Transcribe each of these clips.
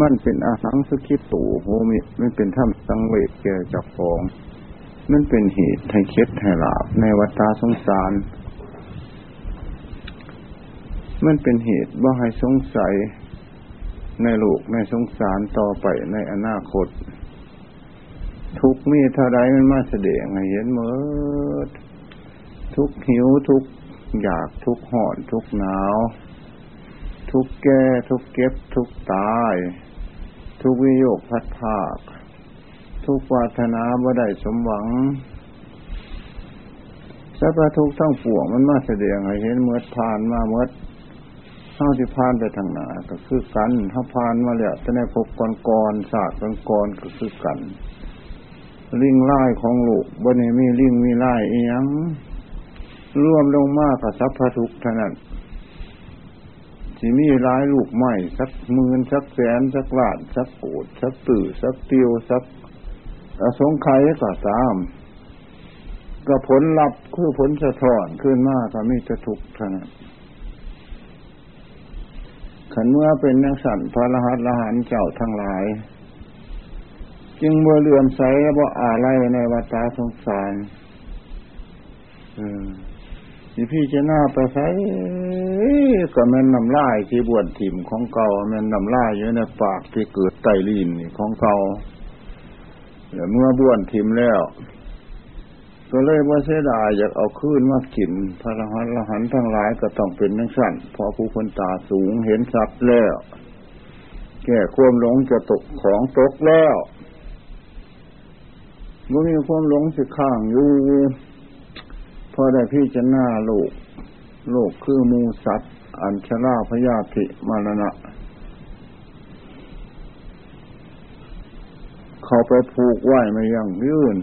มันเป็นอาหังสุขิโตโหมิมันเป็นธรรมสังเวชแก่เจ้าของมันเป็นเหตุให้เคล็ดให้หลาบในวัฏสงสารมันเป็นเหตุบ่ให้สงสัยในโลกในสงสารต่อไปในอนาคตทุกมีเท่าไรมันมาแสดงให้เห็นหมดทุกหิวทุกอยากทุกห่อนทุกหนาวทุกแก่ทุกเก็บทุกตายทุกวิโยคพัดภาคทุกปรารถนาบ่ได้สมหวังสัพพทุกทั้งปวงมันมาแสดงให้เห็นหมดผ่านมาหมดเท่าที่ผ่านไปทางหน้าก็คือกันถ้าผ่านมาแล้วจะได้พบก่อนๆศาสตร์ก่อนๆก็คือกันลิ่งไล่ของโลกบ่ได้มีลิ่งมีไล่อีหยังรวมลงมากับสัพพทุกข์เท่านั้นสิมีหลายลูกไม้สักหมื่นสักแสนสักล้านสักโกดสักตื้อสักเตียวสักอสงไขยก็ตามก็ผลลัพธ์คือผลสะท้อนขึ้นมาก็มีแต่ทุกข์เท่านั้นขันเมื่อเป็นนักสันพระรหัสละหันเจ้าทั้งหลายจึงบ่เลื่อมใสบ่อาลัยในวัฏสงสารพี่จะหน้าไปใส่ก็แม่นน้ำลายที่บวชถิ่มของเก่าแม่นน้ำลายอยู่ในปากที่เกิดไตลิ้นของเก่าเมื่อบวชถิ่มแล้วก็เลยว่าเสียดายอยากเอาคืนมากินพระอรหันต์ละหันทั้งหลายก็ต้องเป็นนักสั่นเพราะผู้คนตาสูงเห็นทรัพย์แล้วแก่ความหลงจะตกของตกแล้วเมื่อมีความหลงสิข้างอยู่พอได้พิจารณาโลกโลกคือมูสัตว์อันชราพยาธิมรณะเขาไปผูกไว้ไม่ยั่งยืน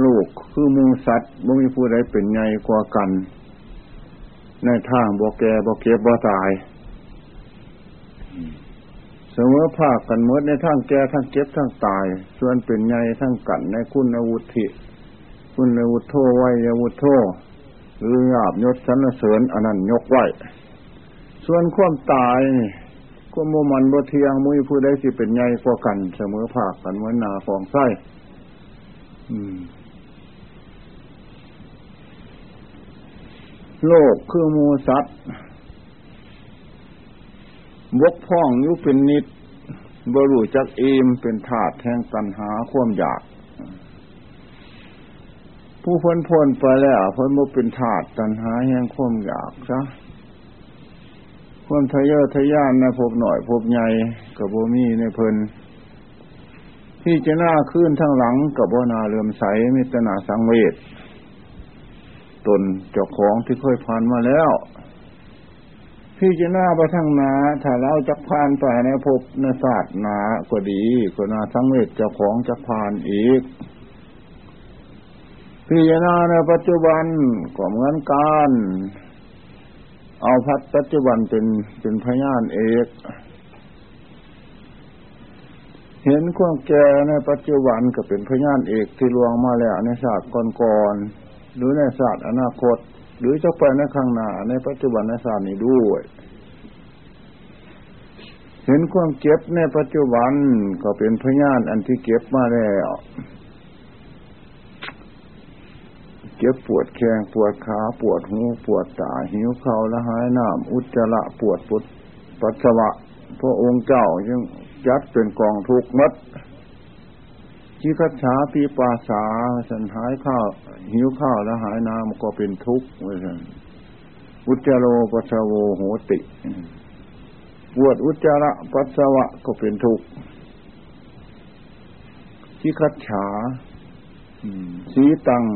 โลกคือมูสัตว์บ่มีผู้ใดเป็นใหญ่กว่ากันในทางบ่แก่บ่เก็บบ่ตายเสมอภาคกันหมดในทางแก่ทางเก็บทางตายส่วนเป็นใหญ่ทางกันในคุณวุฒิคุณวุฒโธไว้ยวุฒโธหรือลาภยศสรรเสริญอันนั้นยกไว้ส่วนความตายนี่ก็บ่มันบ่เที่ยงบ่มีผู้ใดสิเป็นใหญ่กว่ากันเสมอภาคกันเหมือนหน้าของไส้โลกคือมูสัตว์บกพร่องอยู่เป็นนิดบ่รู้จักอิ่มเป็นธาตุแห่งตัณหาความอยากผู้พ้นไปแล้วพ้นบ่เป็นธาตุตัณหาแห่งความอยากซะความทะเยอทะยานในภพน้อยภพใหญ่ก็บ่มีในเพิ่นที่จะหน้าขึ้นทั้งหลังกับบ่นาเลื่อมใสมิตรนาสังเวชตนเจ้าของที่เคยผ่านมาแล้วที่จะหน้าไปทั้งหนาถ้าเราจักผ่านไปในภพในศาสตร์หนากว่าดีก็นาสังเวชเจ้าของจักผ่านอีกพิจารณาในปัจจุบันก็เหมือนกันเอาปัจจุบันเป็นพยานเอกเห็นความแก่ในปัจจุบันก็เป็นพยานเอกที่ล่วงมาแล้วในชาติก่อนๆหรือในชาติอนาคตหรือจะไปในข้างหน้าในปัจจุบันในชาตินี้ด้วยเห็นความเก็บในปัจจุบันก็เป็นพยานอันที่เก็บมาแล้วเจ็บปวดแข้งปวดขาปวดหูปวดตาหิวข้าวละหายน้ำอุจจาระปวดปัสสาวะพระองค์เจ้ายังจัดเป็นกองทุกข์หมดที่คัจฉาปีปาสาสันหายข้าวหิวข้าวละหายน้ำก็เป็นทุกข์ว่าซั่นอุจจาโรปัสสโวโหติปวดอุจจาระปัสสาวะก็เป็นทุกข์ที่คัจฉาสีตัง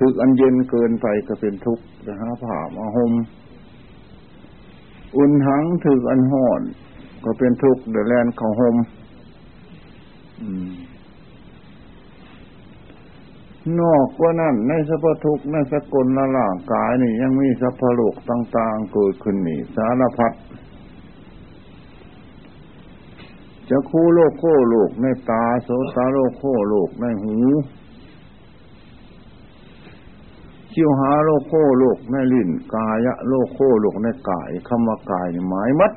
ถึกอันเย็นเกินไปก็เป็นทุกข์จะหาผ้ามาห่มอุ่นหังถึกอันห่อนก็เป็นทุกข์เดือดแล่นเข้าห่มนอกกว่านั้นในสภาพทุกข์ในสกลละร่างกายนี่ยังมีสภาพโลกต่างๆเกิดขึ้นนี่สารพัดจะคู่โลกโคโลกในตาโสตาโลกโคโลกในหูคิวหาโลกโคโลกในลิ้นกายะโลกโคโลกในกายคำว่ากายหมายมัด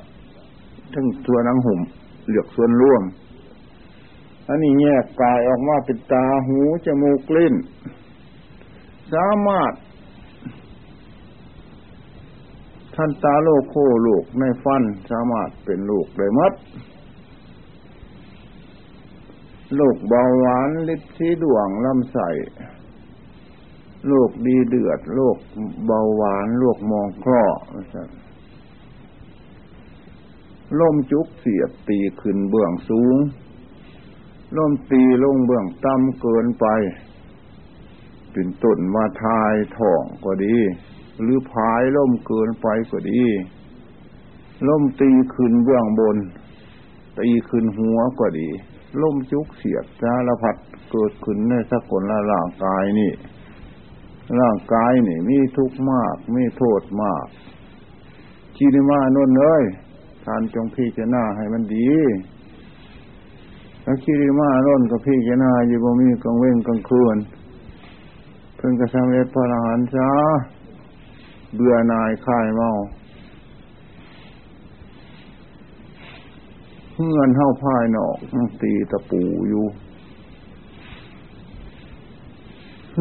ทั้งตัวหนังหุ่ม เลือกส่วนร่วมอันนี้แยกกายออกมาเป็นตาหูจมูกลิ้นสามารถท่านตาโลกโคโลกในฟันสามารถเป็นโลกได้หมดโลกเบาหวานลิบที่ดวงลำไส้โลกดีเดือดโลกเบาหวานโลกมองคล้อลมจุกเสียบตีขึ้นเบื้องสูงลมตีลงเบื้องต่ำเกินไปเป็นต้นมาทายท่องก็ดีหรือพายลมเกินไปก็ดีลมตีขึ้นเบื้องบนตีขึ้นหัวก็ดีลมจุกเสียบสารพัดเกิดขึ้นในสกุลร่างกายนี่ร่างกายนี่มีทุกข์มากมีโทษมากชีนิมานนท์เอ้ยท่านจงพิจารณาให้มันดีแล้วชีนิมานนท์ก็พิจารณาอยู่บ่มีกลางเว้นกลางคืนเพิ่งกระสำเร็จพระอรหันต์ซะเบื่อหน่ายคลายเมาเงินเฮาพายนอกตีตะปูอยู่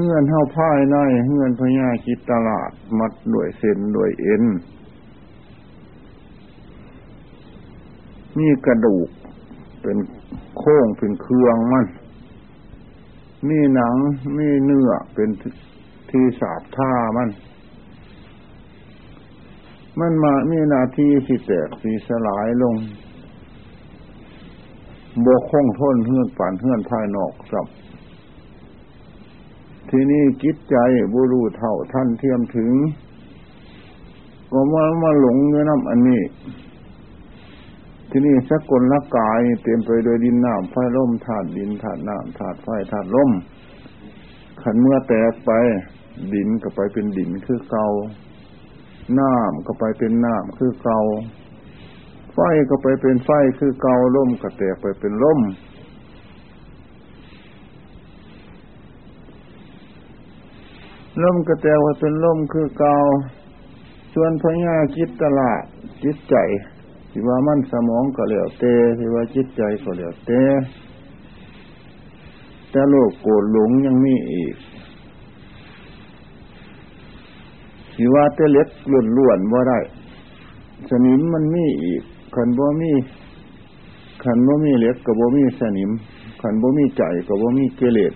เงื่อนเฮาพายในเงื่อนพญาคิดตลาดมัดด้วยเส้นด้วยเอ็นมีกระดูกเป็นโค้งเป็นเครื่องมันมีหนังมีเนื้อเป็นที่สาบท่ามันมามีหน้าที่ที่แตกสีสลายลงโบคงทนเฮือนป่านเฮือนภายนอกสับที่นี่จิตใจบ่รู้เท่าทันเทียมถึงก็มาหลงอยู่น้ำอันนี้ที่นี่สกุลร่างกายเต็มไปด้วยดินน้ำไฟลมธาตุดินธาตุน้ำธาตุไฟธาตุลมขันเมื่อแตกไปดินก็ไปเป็นดินคือเก่าน้ำก็ไปเป็นน้ำคือเก่าไฟก็ไปเป็นไฟคือเก่าลมก็แตกไปเป็นลมล่มกระแตว่าเป็นล่มคือเก่าส่วนพญาคิดตลาดจิตใจที่ว่ามันสมองก็เหลียวเตะที่ว่าจิตใจก็เหลียวเตะแต่โลกโกรธหลงยังมีอีกที่ว่าแต่เล็กล้วนๆว่าได้สนิมมันมีอีกขันบ่มีเล็กกับบ่มีสนิมขันบ่มีใจกับบ่มีกิเลส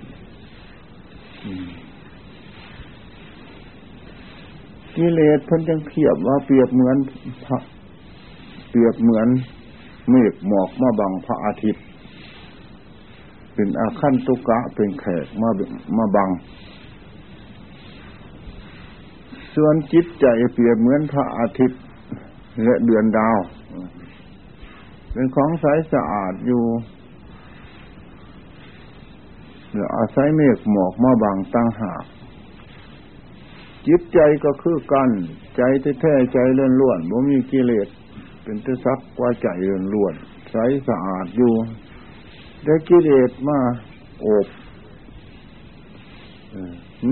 กิเลสเพิ่นจังเทียบว่าเปรียบเหมือนเมฆหมอกมาบังพระอาทิตย์เป็นอาคันตุกะเป็นแขกมาบังส่วนจิตใจเปรียบเหมือนพระอาทิตย์และเดือนดาวเป็นของใสสะอาดอยู่แล้วอาศัยเมฆหมอกมาบังต่างหากจิตใจก็คือกันใจแท้ๆใจล้วนๆบ่มีกิเลสเป็นแต่สักว่าใจล้วนๆใสสะอาดอยู่ได้กิเลสมาอบ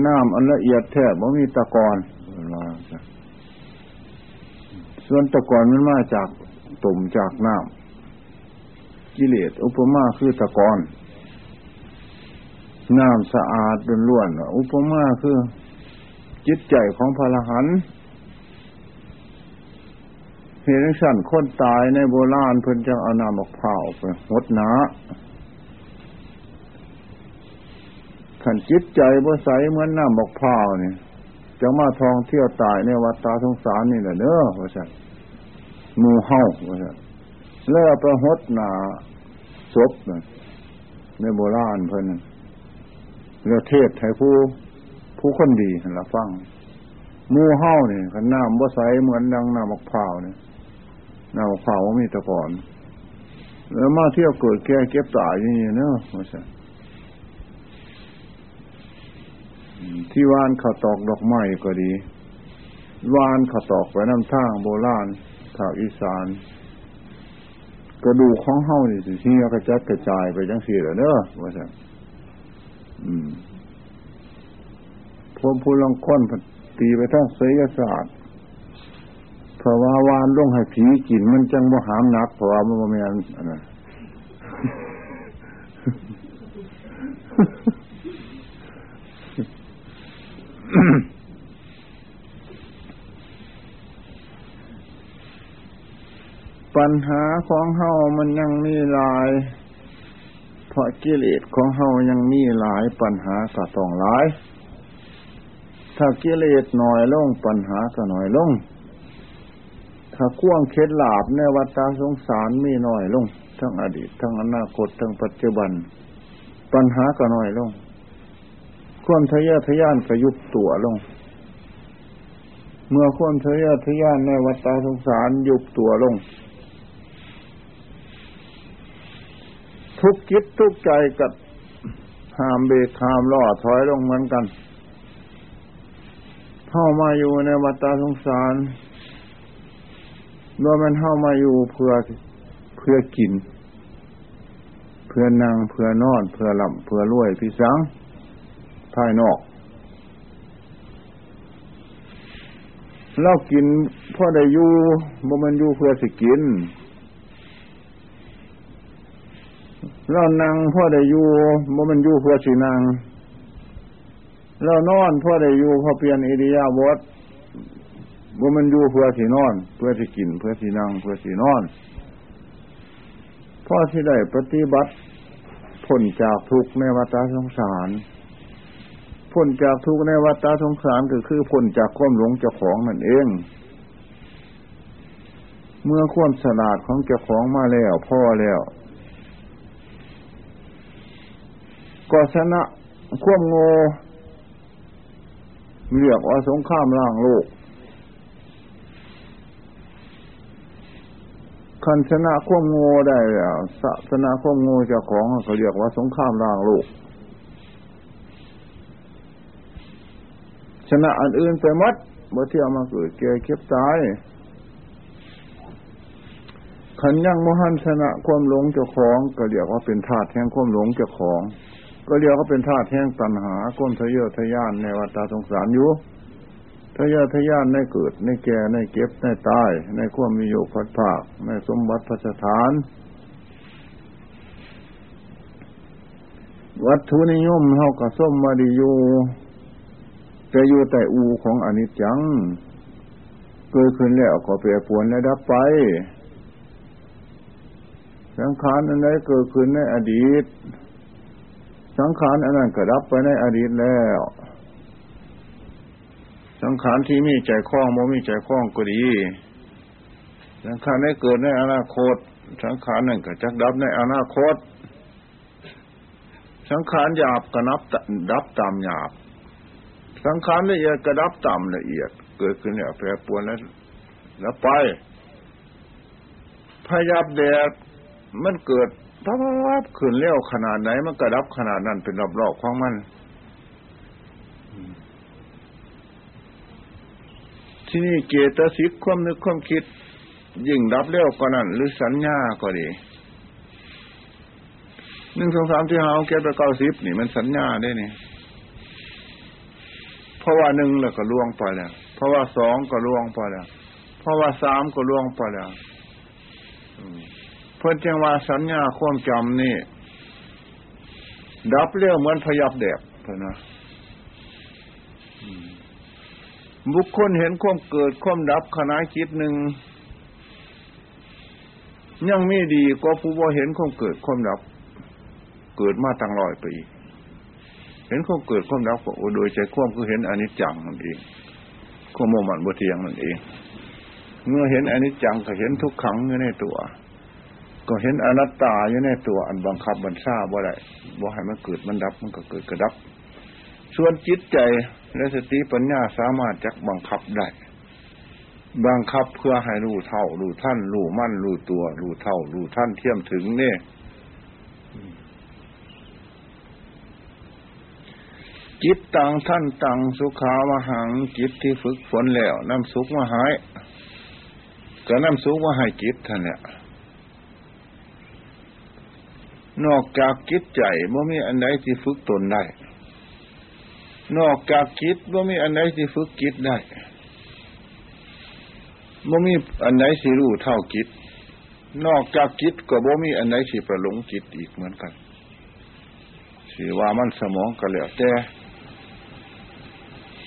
น้ำอันละเอียดแท้บ่มีตะกอนส่วนตะกอนมันมาจากตุ่มจากน้ำกิเลสอุปมาคือตะกอนน้ำสะอาดล้วนๆอุปมาคือจิตใจของพระอรหันต์เห็นสั่นคนตายในโบราณเพิ่นจังเอาน้ำมะพร้าวไปหดหนาขันจิตใจบ่ใสเหมือนน้ำมะพร้าวนี่จะมาท่องเที่ยวตายในวัฏฏะสงสารนี่แหละเด้อว่าซั่นหมู่เฮาว่าซั่นแล้วไปหดหนาศพในโบราณเพิ่นแล้วเทศให้ผู้คนดีเห็นละฟังมูเฮ้าเนี่ยขันน้ำบ่ใสเหมือนดังน้ำมะพร้าวเนี่ยน้ำมะพร้าวมีตะกอนแล้วมาเที่ยวเกิดแก่เก็บตายอย่างนี้เนอะไม่ใช่ที่วานข้าวตอกดอกไม้ก็ดีวานข้าวตอกไปน้ำท่างโบราณชาวอีสานกระดูกของเฮ้านี่สิที่กระจัดกระจายไปจังสี่เหรอเนอะไม่ใช่ผมผู้ลองค้นตีไปทั้งไสยศาสตร์เพราะว่าวานลงให้ผีกินมันจังบ่หามนักเพราะว่ามันบ่แม่นอันนั้น ปัญหาของเฮามันยังมีหลายเพราะกิเลสของเฮายังมีหลายปัญหาก็ต้องหลายถ้ากิเลสน้อยลงปัญหาก็น้อยลงถ้าควงเคล็ดลาภในวัฏสงสารมีน้อยลงทั้งอดีตทั้งอนาคตทั้งปัจจุบันปัญหาก็น้อยลงความทะเยอทะยานก็ยุบตัวลงเมื่อความทะเยอทะยานในวัฏสงสารยุบตัวลงทุกคิดทุกใจกับห้ามเบรกห้ามล่อถอยลงเหมือนกันเข้ามาอยู่ในวัฏสงสารโดยมันเข้ามาอยู่เพื่อกินเพื่อนั่งเพื่อนอนเพื่อหลับเพื่อรวยพิสังภายนอกเรากินเพราะได้อยู่บ่มันอยู่เพื่อสิกินเรานั่งเพราะได้อยู่บ่มันอยู่เพื่อสินั่งเรานอนเพราะได้อยู่เพราะเปลี่ยนอิริยาบถบ่มันอยู่เพื่อสินอนเพื่อสิกินเพื่อสินั่งเพื่อสินอนเพราะที่ได้ปฏิบัติพ้นจากทุกข์ในวัฏสงสารพ้นจากทุกข์ในวัฏสงสารก็คือพ้นจากความหลงเจ้าของนั่นเองเมื่อความสลาดของเจ้าของมาแล้วพอแล้วก็ชนะความโง่เรียกว่าสงครามร่างโลกคันชนะความโง่ได้แล้วชนะความโง่เจ้าของเขาเรียกว่าสงครามร่างโลกชนะอันอื่นไปหมดบ่เที่ยวมาเกิดแก่เก็บตายขันยังบ่ทันชนะความหลงเจ้าของก็เรียกว่าเป็นธาตุแห่งความหลงเจ้าของก็เรียกว่าเป็นธาตุแห่งตัณหาความทะเยอทะยานในวัฏสงสารอยู่ทะเยอทะยานในเกิดในแก่ในเก็บในตายในความมีอยู่พัดภาคในสมบัติพัสถานวัตถุนิยมเฮาก็ส้มมาดีอยู่จะอยู่แต่อูของอนิจจังเกิดขึ้นแล้วก็เปลี่ยนปวนและดับไปสังขารอันใดเกิดขึ้นในอดีตสังขารอันนั้นก็ดับไปในอดีตแล้วสังขารที่มีใจคล้องบ่มีใจคล้องก็ดีสังขารได้เกิดในอนาคตสังขารนั้นก็จักดับในอนาคตสังขารหยาบก็นับดับตามหยาบสังขารละเอียดกระดับต่ำละเอียดเกิดขึ้นแล้วแปรปรวนแล้วไปพยับแดดมันเกิดปั๊บขึ้นแล้วขนาดไหนมันกระดับขนาดนั้นเป็นรอบๆของมันที่นี่เจตสิกความนึกความคิดยิ่งดับแล้วกว่านั้นหรือสัญญาก็ดีหนึ่งสองสามที่หาเก็บไป90นี่มันสัญญาได้นี่เพราะว่าหนึ่งแล้วก็ล่วงไปแล้วเพราะว่าสองก็ล่วงไปแล้วเพราะว่าสามก็ล่วงไปแล้วเพิ่นจังว่าสัญญาความจำนี่ดับเรื่องเหมือนพยับแดดเพิ่นนะบุคคลเห็นความเกิดความดับขณะจิตหนึ่งยังไม่ดีก็ผู้บ่เห็นความเกิดความดับเกิดมาตั้งร้อยปีเห็นความเกิดความดับโดยใจความคือเห็นอนิจจังนั่นเองความโมมันบ่เที่ยงนั่นเองเมื่อเห็นอนิจจังก็เห็นทุกขังอยู่ในตัวก็เห็นอนัตตาอยู่ในตัวอันบังคับบัญชาบ่ได้บ่ให้มันเกิดมันดับมันก็เกิดกระดับส่วนจิตใจและสติปัญญาสามารถจักบังคับได้บังคับเพื่อให้รู้เท่ารู้ทันรู้มั่นรู้ตัวรู้เท่ารู้ทันเที่ยมถึงนี่จิตตังท่านตังสุขาวหังจิตที่ฝึกฝนแล้วน้ำสุขมาหายก็น้ำสุขมาหายจิตท่านเนี่ยนอกจากจิตใจบ่มีอันใดที่ฝึกตนได้นอกจากจิตบ่มีอันใดที่ฝึกจิตได้บ่มีอันใดที่รู้เท่าจิต นอกจากจิตก็บ่มีอันไหนสิประหลงจิตอีกเหมือนกันสิว่ามันสมองก็แล้วแต่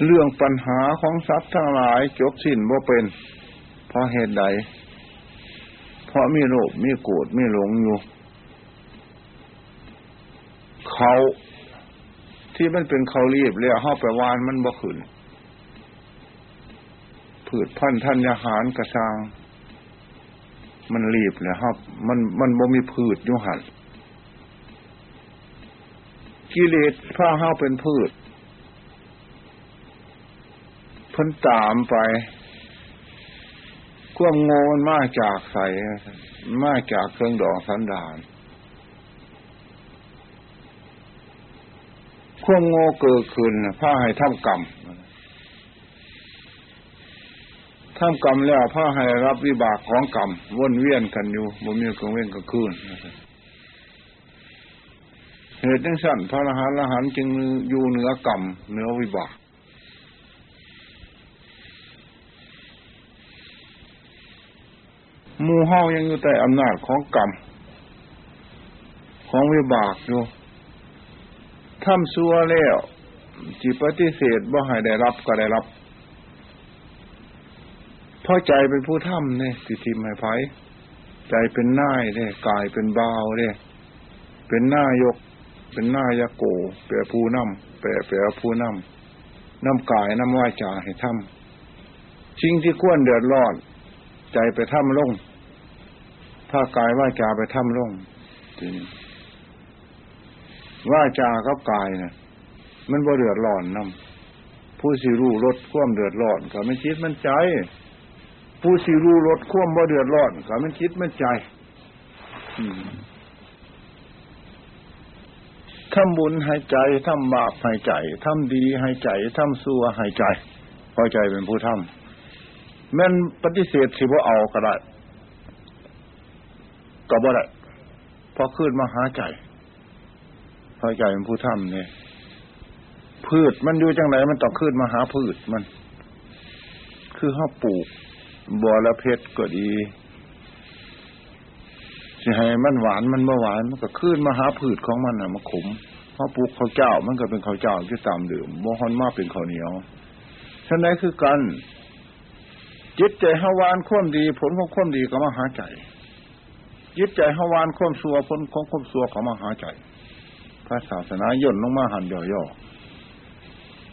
เรื่องปัญหาของสัตว์ทั้งหลายจบสิ้นบ่เป็นเพราะเหตุใดเพราะมีโลภมีโกรธมีหลงอยู่เขาที่มันเป็นเขารีบเลี้ยห่อไปวานมันบ่ขึ้นพืชพันธุ์ธัญหารกระซังมันรีบเลยครับมันบ่มีพืชอยู่หันกิเลสพาเฮาเป็นพืชเพิ่นตามไปความโง่มันมาจากใสมาจากเครื่องดองสันดานความโง่เกิดขึ้นพาให้ทำกรรมทำกรรมแล้วพาให้รับวิบากของกรรมวนเวียนกันอยู่บ่มีกลางเว้นกลางคืนเหตุนั้นสั่นพระอรหันต์ละหันจึงอยู่เหนือกรรมเหนือวิบากหมู่เฮายังอยู่ใต้อำนาจของกรรมของวิบากอยู่ทำชั่วแล้วจิตปฏิเสธบ่ให้ได้รับก็ได้รับเพราะใจเป็นผู้ทำเนี่ยสิทิมให้ไผใจเป็นนายเนี่ยกายเป็นบ่าวเนี่ยเป็นนายกเป็นนายโกแปรผู้นำแปรผู้นำนำกายนำวาจาให้ทำสิ่งที่ควรเดือดร้อนใจไปทำลงถ้ากายวาจาไปทำลงวาจากับกายเนี่ยมันบ่เดือดร้อนนำผู้สิรู้ลดความเดือดร้อนก็ไม่คิดมันใจผู้สิรู้ลดความบ่เดือดร้อนก็มันคิดมันใจทำบุญให้ใจทำบาปให้ใจทำดีให้ใจทำชั่วให้ใจพอใจเป็นผู้ทำแม่นปฏิเสธสิบ่เอาก็ได้ก็บ่ได้พอขึ้นมาหาใจพอใจเป็นผู้ทำเนี่ยพืชมันอยู่จังไหนมันต้องขึ้นมาหาพืชมันคือเฮาปลูกบัวละเพชรก็ดีสิให้มันหวานมันบ่หวานมันก็ขึ้นมาหาพืชของมันน่ะมาขมเพราะปลูกข้าวเจ้ามันก็เป็นข้าวเจ้าที่ตามเดิมบ่ฮอนมาเป็นข้าวเหนียวฉะนั้นคือกันจิตใจเฮาหวานความดีผลของความดีก็มาหาใจจิตใจเฮาหวานความชั่วผลของความชั่วก็มาหาใจพระศาสนาย่นลงมาหันย่อ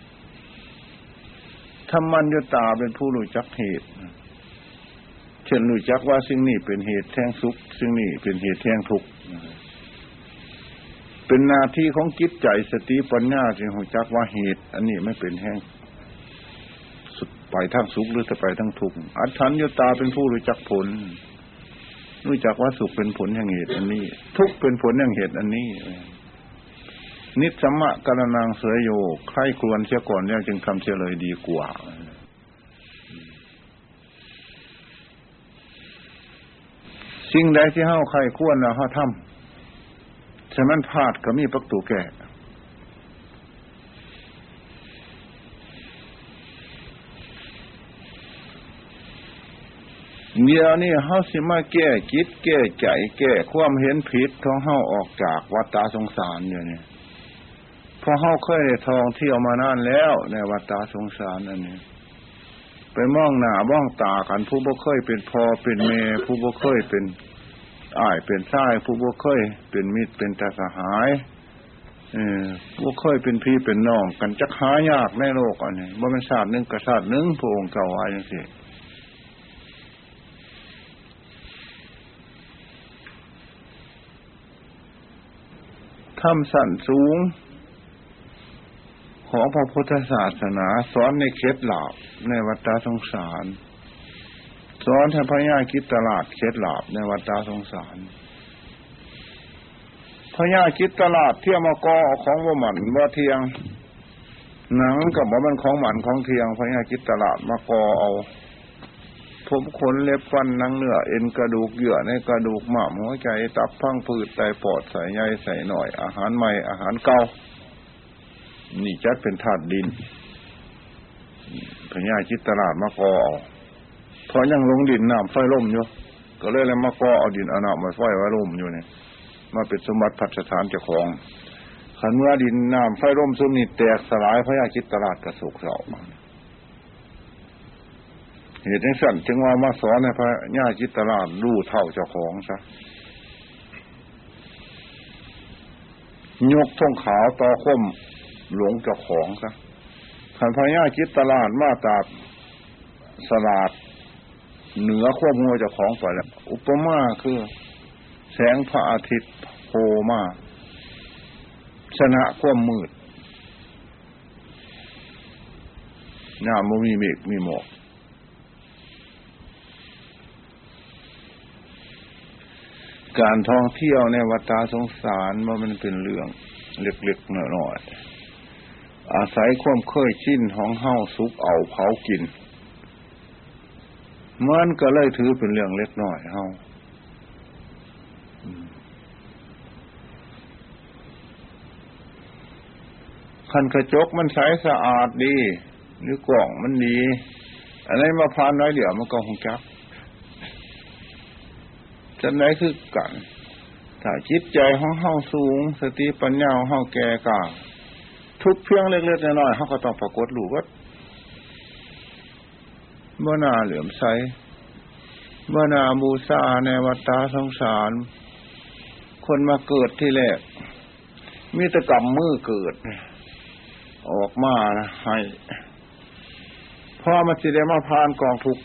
ๆธรรมัญญตาเป็นผู้รู้จักเหตุเช่นรู้จักว่าสิ่งนี้เป็นเหตุแท้งทุกข์สิ่งนี้เป็นเหตุแท้งทุกข์เป็นหน้าที่ของจิตใจสติปัญญาจึงรู้จักว่าเหตุอันนี้ไม่เป็นแท้งสุดไปทางสุขหรือจะไปทางทุกข์อัฏฐัญญตาเป็นผู้รู้จักผลรู้จักว่าสุขเป็นผลแห่งเหตุอันนี้ทุกข์เป็นผลแห่งเหตุอันนี้นิสสัมมะกรณังเสยโยใคร่ครวญเสียก่อนแล้วจึงทำเสียเลยดีกว่าสิ่งใดที่เฮาใครควรแล้วเฮาทำฉะนั้นพลาดก็มีประตูแก้เดี๋ยวนี้เฮาสิมาแก้จิตแก้ใจแก้ความเห็นผิดของเฮาออกจากวัฏฏะสงสารอยู่นี่เพราะเฮาเคยได้ท่องเที่ยวมานานแล้วในวัฏฏะสงสารอันนี้ไปมองหน้ามองตากันผู้บ่เคยเป็นพ่อเป็นแม่ผู้บ่เคยเป็นอ้ายเป็นชายผู้บ่เคยเป็นมิตรเป็นตาสหายบ่เคยเป็นพี่เป็นน้องกันจักหายากในโลกอันนี้บ่แม่นชาตินึงกับชาตินึงพระองค์เจ้าว่าจังซี่ธรรมสั่นสูงของพระพุทธศาสนาสอนในเคล็ดหลับในวัฏฏะสงสารสอนให้พระญาคิดตลาดเคล็ดหลับในวัฏฏะสงสารพระญาคิดตลาดเที่ยมากอของบ่หมันบ่เทียงหนังกับบ่มันของหมันของเทียงพระญาคิดตลาดมากอเอาผมขนเล็บฟันหนังเนื้อเอ็นกระดูกเยื่อในกระดูกม้ามหัวใจตับพังผืดไตปอดสายใยใส่หน่อยอาหารใหม่อาหารเก่านี่จัดเป็นธาตุดินพญาจิตตลาดมากอพอยังลงดินน้ำไฟล่มอยู่ ก็เลยแล้วมาก่อเอาดินเอาน้ำมาฝ้อยไว้ร่มอยู่นี่มาเป็นสมบัติพัฒฐานเจ้าของขันว่าดินน้ำไฟร่มซุ่มนี่แตกสลายพระยาคิดตลาดกระสุกเสามาเหตุที่สั่นจึงว่ามาสอนให้พระญาจิตตลาดรู้เท่าเจ้าของซะยกท่องขาวต่อคมหลงเจ้าของซะขันพระญาจิตตลาดมาตาสลาดเหนือควบงัวเจ้าของไปแล้วอุปมาคือแสงพระอาทิตย์โผล่มาชนะควบมืดหน้ามันมีเมฆมีหมอกการท่องเที่ยวในวัฏสงสารมันเป็นเรื่องเล็กๆน้อยๆอาศัยความเคยชินของเฮาซุกเอาเผากินมันก็เลยถือเป็นเรื่องเล็กน้อยเฮาคันกระจกมันใสสะอาดดีหรือกล่องมันดีอะไรมาพานไว้เดี๋ยวมันก็คงจับจะไหนคือกันถ้าจิตใจของเฮาสูงสติปัญญาของเฮาแก่กล้าทุกเพียงเล็กๆน้อยๆเฮาก็ต้องปรากฏรู้ว่าเมื่อนาเหลื่อมใสเมื่อนาบูชาในวัฏฏะสงสารคนมาเกิดที่แรกมีแต่กำมือเกิดออกมานะให้พ่อมาสิได้มาผ่านกองทุกข์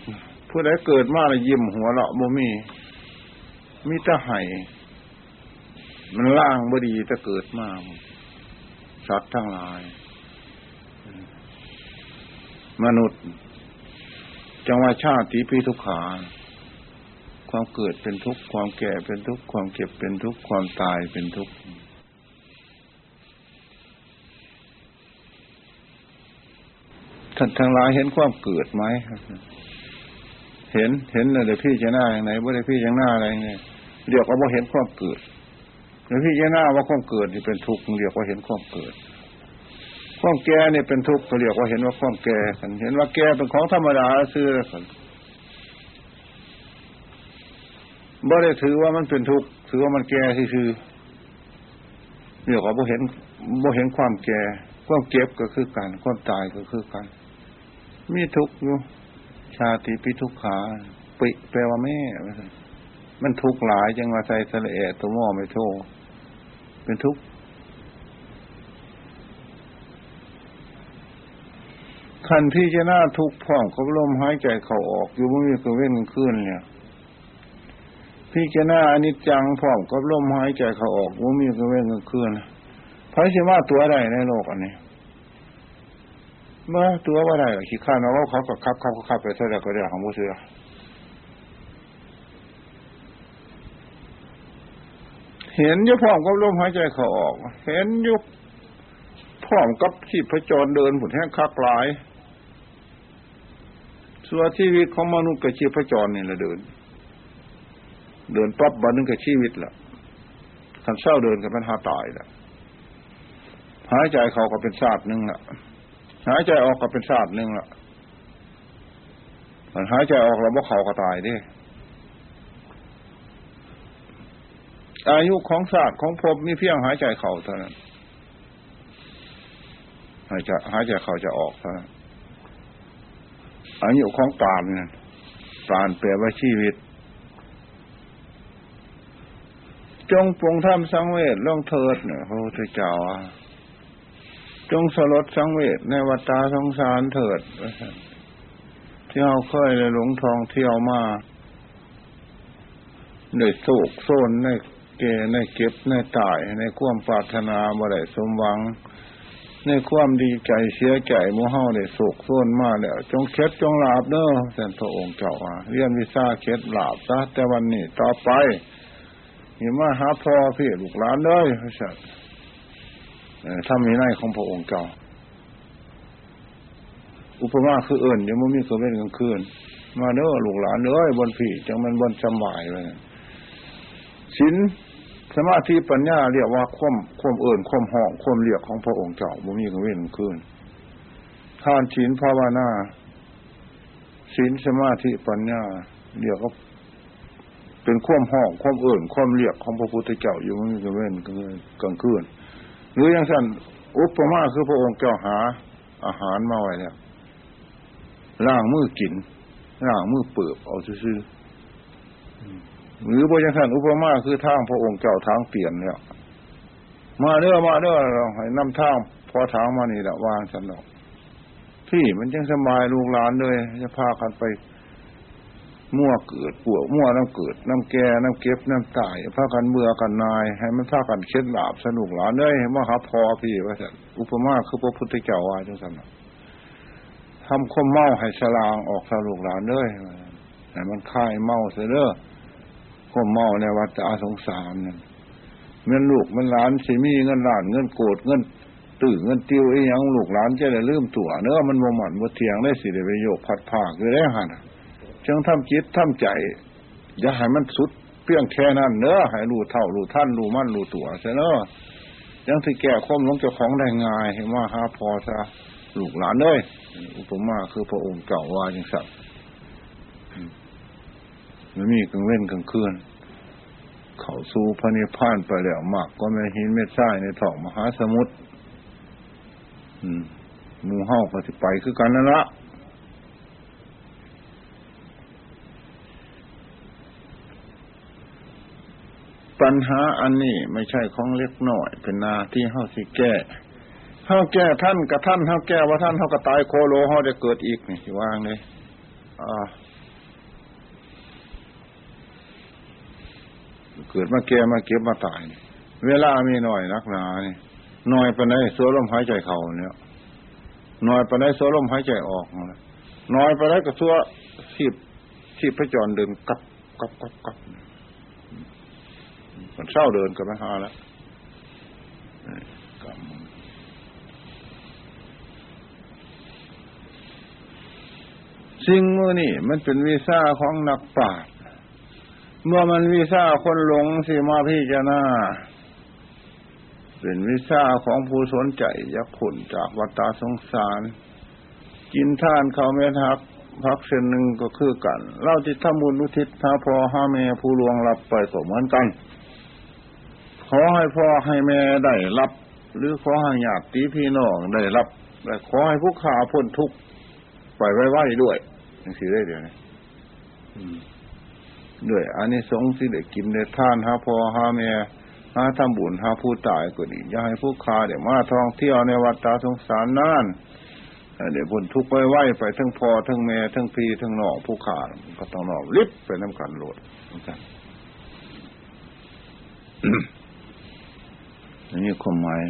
ผู้ใดเกิดมาแล้วยิ้มหัวเราะบ่มีแต่ให้มันล่างบ่ดีแต่เกิดมาสัตว์ทั้งหลายมนุษย์จังว่าชาติปีทุกขาความเกิดเป็นทุกข์ความแก่เป็นทุกข์ความเก็บเป็นทุกข์ความตายเป็นทุกข์ท่านทั้งหลายเห็นความเกิดไหมเห็นเลยเดี๋ยวพี่จะหน้าอย่างไหนบ่ได้พี่จะหน้าอะไรอย่างนี้เรียกว่าบ่เห็นความเกิดเดี๋ยวพี่จะหน้าว่าความเกิดนี่เป็นทุกข์เรียกว่าเห็นความเกิดความแก่เนี่ยเป็นทุกข์เขาเรียกว่าเห็นว่าความแก่กันเห็นว่าแก่เป็นของธรรมดาซื่อแล้วกันบ่ได้ถือว่ามันเป็นทุกข์ถือว่ามันแก่ซื่อเรียกว่าบ่เห็นความแก่ความเก็บก็คือกันความตายก็คือกันมีทุกข์อยู่ชาติปิทุกขาปิแปลว่าแม่มันทุกข์หลายจังว่าใส่สละแอตัวหม้อไม่โทเป็นทุกข์คันที่จะน่าทุกข์พร้อมกับลมหายใจเข้าออกอยู่บ่มีกระเว้นขึ้นเนี่ยพี่จะน่าอนิจจังพร้อมกับลมหายใจเข้าออกบ่มีกระเว้นขึ้นไผสิว่าตัวใดในโลกอันนี้มาตัวว่าใดก็ขี้ข้าน้องเขาก็ขับไปเท่าใดก็ได้ของผู้เชื่อเห็นอยู่พร้อมกับลมหายใจเข้าออกเห็นอยู่พร้อมกับที่พระจรเดินผุดแห้งคักหลายส่วนชีวิตของมนุษย์กับชีพจรนี่แหละเดินปั๊บบัดนึงกับชีวิตล่ะคันเศร้าเดินกับมันหาตายล่ะหายใจเขาก็เป็นชาติหนึ่งล่ะหายใจออกก็เป็นชาติหนึ่งล่ะหายใจออกแล้วบ่เขาก็ตายดิอายุของชาติของภพมีเพียงหายใจเขาเท่านั้นหายใจเขาจะออกเท่านั้นอายุของปานเนี่ยปานแปลว่าชีวิตจงปรุงธรรมสังเวชล่องเถิดเนี่ยพระพุทธเจ้าจงสลดสังเวชในวัฏสงสารเถิดที่เราเคยหลงทองเที่ยวมาในโศกโศนในแก่ในเก็บในตายในความปรารถนาบ่ได้สมหวังในความดีใจเสียใจโมเฮาได้โศกโศนมาแล้วจงเคล็ดจงหลาบเด้อท่านพระองค์เจ้าเรียนวิชาเคล็ดหลาบซะแต่วันนี้ต่อไปอย่ามาหาพ่อพี่ลูกหลานเด้อพระสัตว์ถ้ามีในของพระองค์เจ้าอุปมาคือเอิ้นเดี๋ยวมันมีเสวนกลางคืนมาเด้อลูกหลานเด้อบนพี่จังมันบนสมายเลยศีลสมาธิปัญญาเรียกว่าความเอิ้นความห้องความเรียกของพระองค์เจ้าบ่มีกระเว้นคืนทานศีลภาวนาศีลสมาธิปัญญาเรียกว่า เป็นความห้องความเอื้อนความเรียกของพระพุทธเจ้าอยู่เมื่อเว้นกลางคืนหรืออย่างเช่นอุปมาคือพระองค์เจ้าหาอาหารมาไว้เนี่ยล่างมือกินล่างมือเปิบเอาซื่อหรือบริษัทอุปมาคือทางพระองค์เจ้าทางเปลี่ยนเนี่ยมาเด้อเราให้นำทางพอทางมานี่แหละวางฉันเราพี่มันจังสบายลูกหลานเลยจะพากันไปมั่วเกิดปวกมั่วน้ำเกิดน้ำแก่น้ำเก็บน้ำตายพากันเบื่อกันนายให้มันพากันเคล็ดหลาบสนุกหลานเลยมาหาพอพี่ว่าฉันอุปมาคือพระพุทธเจ้าว่าจังสันทำข้อเมาให้ฉลางออกสนุกหลานเลยให้มันคลายเมาเสียเด้อข้อเมาในวัฏสงสารเนี่ยเงินลูกมันหลานสิมีเงินหลานเงินโกรธเงินตื่นเงินติวไอ้ยังลูกหลานจะได้ลืมตัวเนื้อมันโมหมันโมเทียงได้สิได้ไปโยกผัดผ่าคือได้หันจังทำจิตทำใจอย่าให้มันสุดเพียงแค่นั้นเนื้อให้รู้เท่ารู้ท่านรู้มั่นรู้ตัวเสียเนื้อยังที่แก่ข้อมลงเจ้าของได้ง่ายมาหาพอซะลูกหลานเลยอุปมาคือพระองค์เก่าว่าจังสักมันมีกลางเว้นกลางคืนเขาสู่พระนิพพานไปแล้วมากก็ไม่หินไม่ทรายในท้องมหาสมุทรหมู่เฮาก็สิไปคือกันนั่นละปัญหาอันนี้ไม่ใช่ของเล็กน้อยเป็นหน้าที่เฮาสิแก้เฮาแก้ท่านกับท่านเฮาแก้ว่าท่านเฮาก็ตายโคโลเฮาจะเกิดอีกนี่สิวางเลยเกิดมาแก่มาเก็บมาตายเวลามีหน่อยนักหนาเนี่ยน้อยไปไหนโซลมหายใจเข่าเนี่ยน้อยไปไหนโซลมหายใจออกน้อยไปไหนกับซัวชีพพระจรเดินกลับมันเศร้าเดินกับไม่หาแล้วสิ่งมือนี่มันเป็นวิชาของนักปราชญ์เมื่อมันวิชาคนหลงสิมาพิจารณาเป็นวิชาของผู้สนใจยักขุนจากวัฏสงสารกินท่านข้าวเม็ดหักพักเส้นหนึ่งก็คือกันเล่าจิตทำบุญอุทิศถ้าพอห้าแม่ผู้ลวงรับไปก็เหมือนกันขอให้พ่อให้แม่ได้รับหรือขอให้ญาติพี่น้องได้รับและขอให้ผู้ขาพ้นทุกข์ไปไว้ด้วยอย่างนี้ได้เดี๋ยวนี้ด้วยอันนี้สงสิได้กินได้ท่านหาพอหาแม่หาทำบุญหาผู้ตายก็ดีอย่าให้ผู้ค้าเดี๋ยวมาท่องเที่ยวในวัฏสงสารนั่นเดี๋ยวบุญทุกข์ไว้ไปทั้งพอทั้งแม่ทั้งพี่ทั้งน้องผู้ค้าก็ต้องน้อมลิบไปน้ำกันโหลดน้ำกัน นี่ความหมาย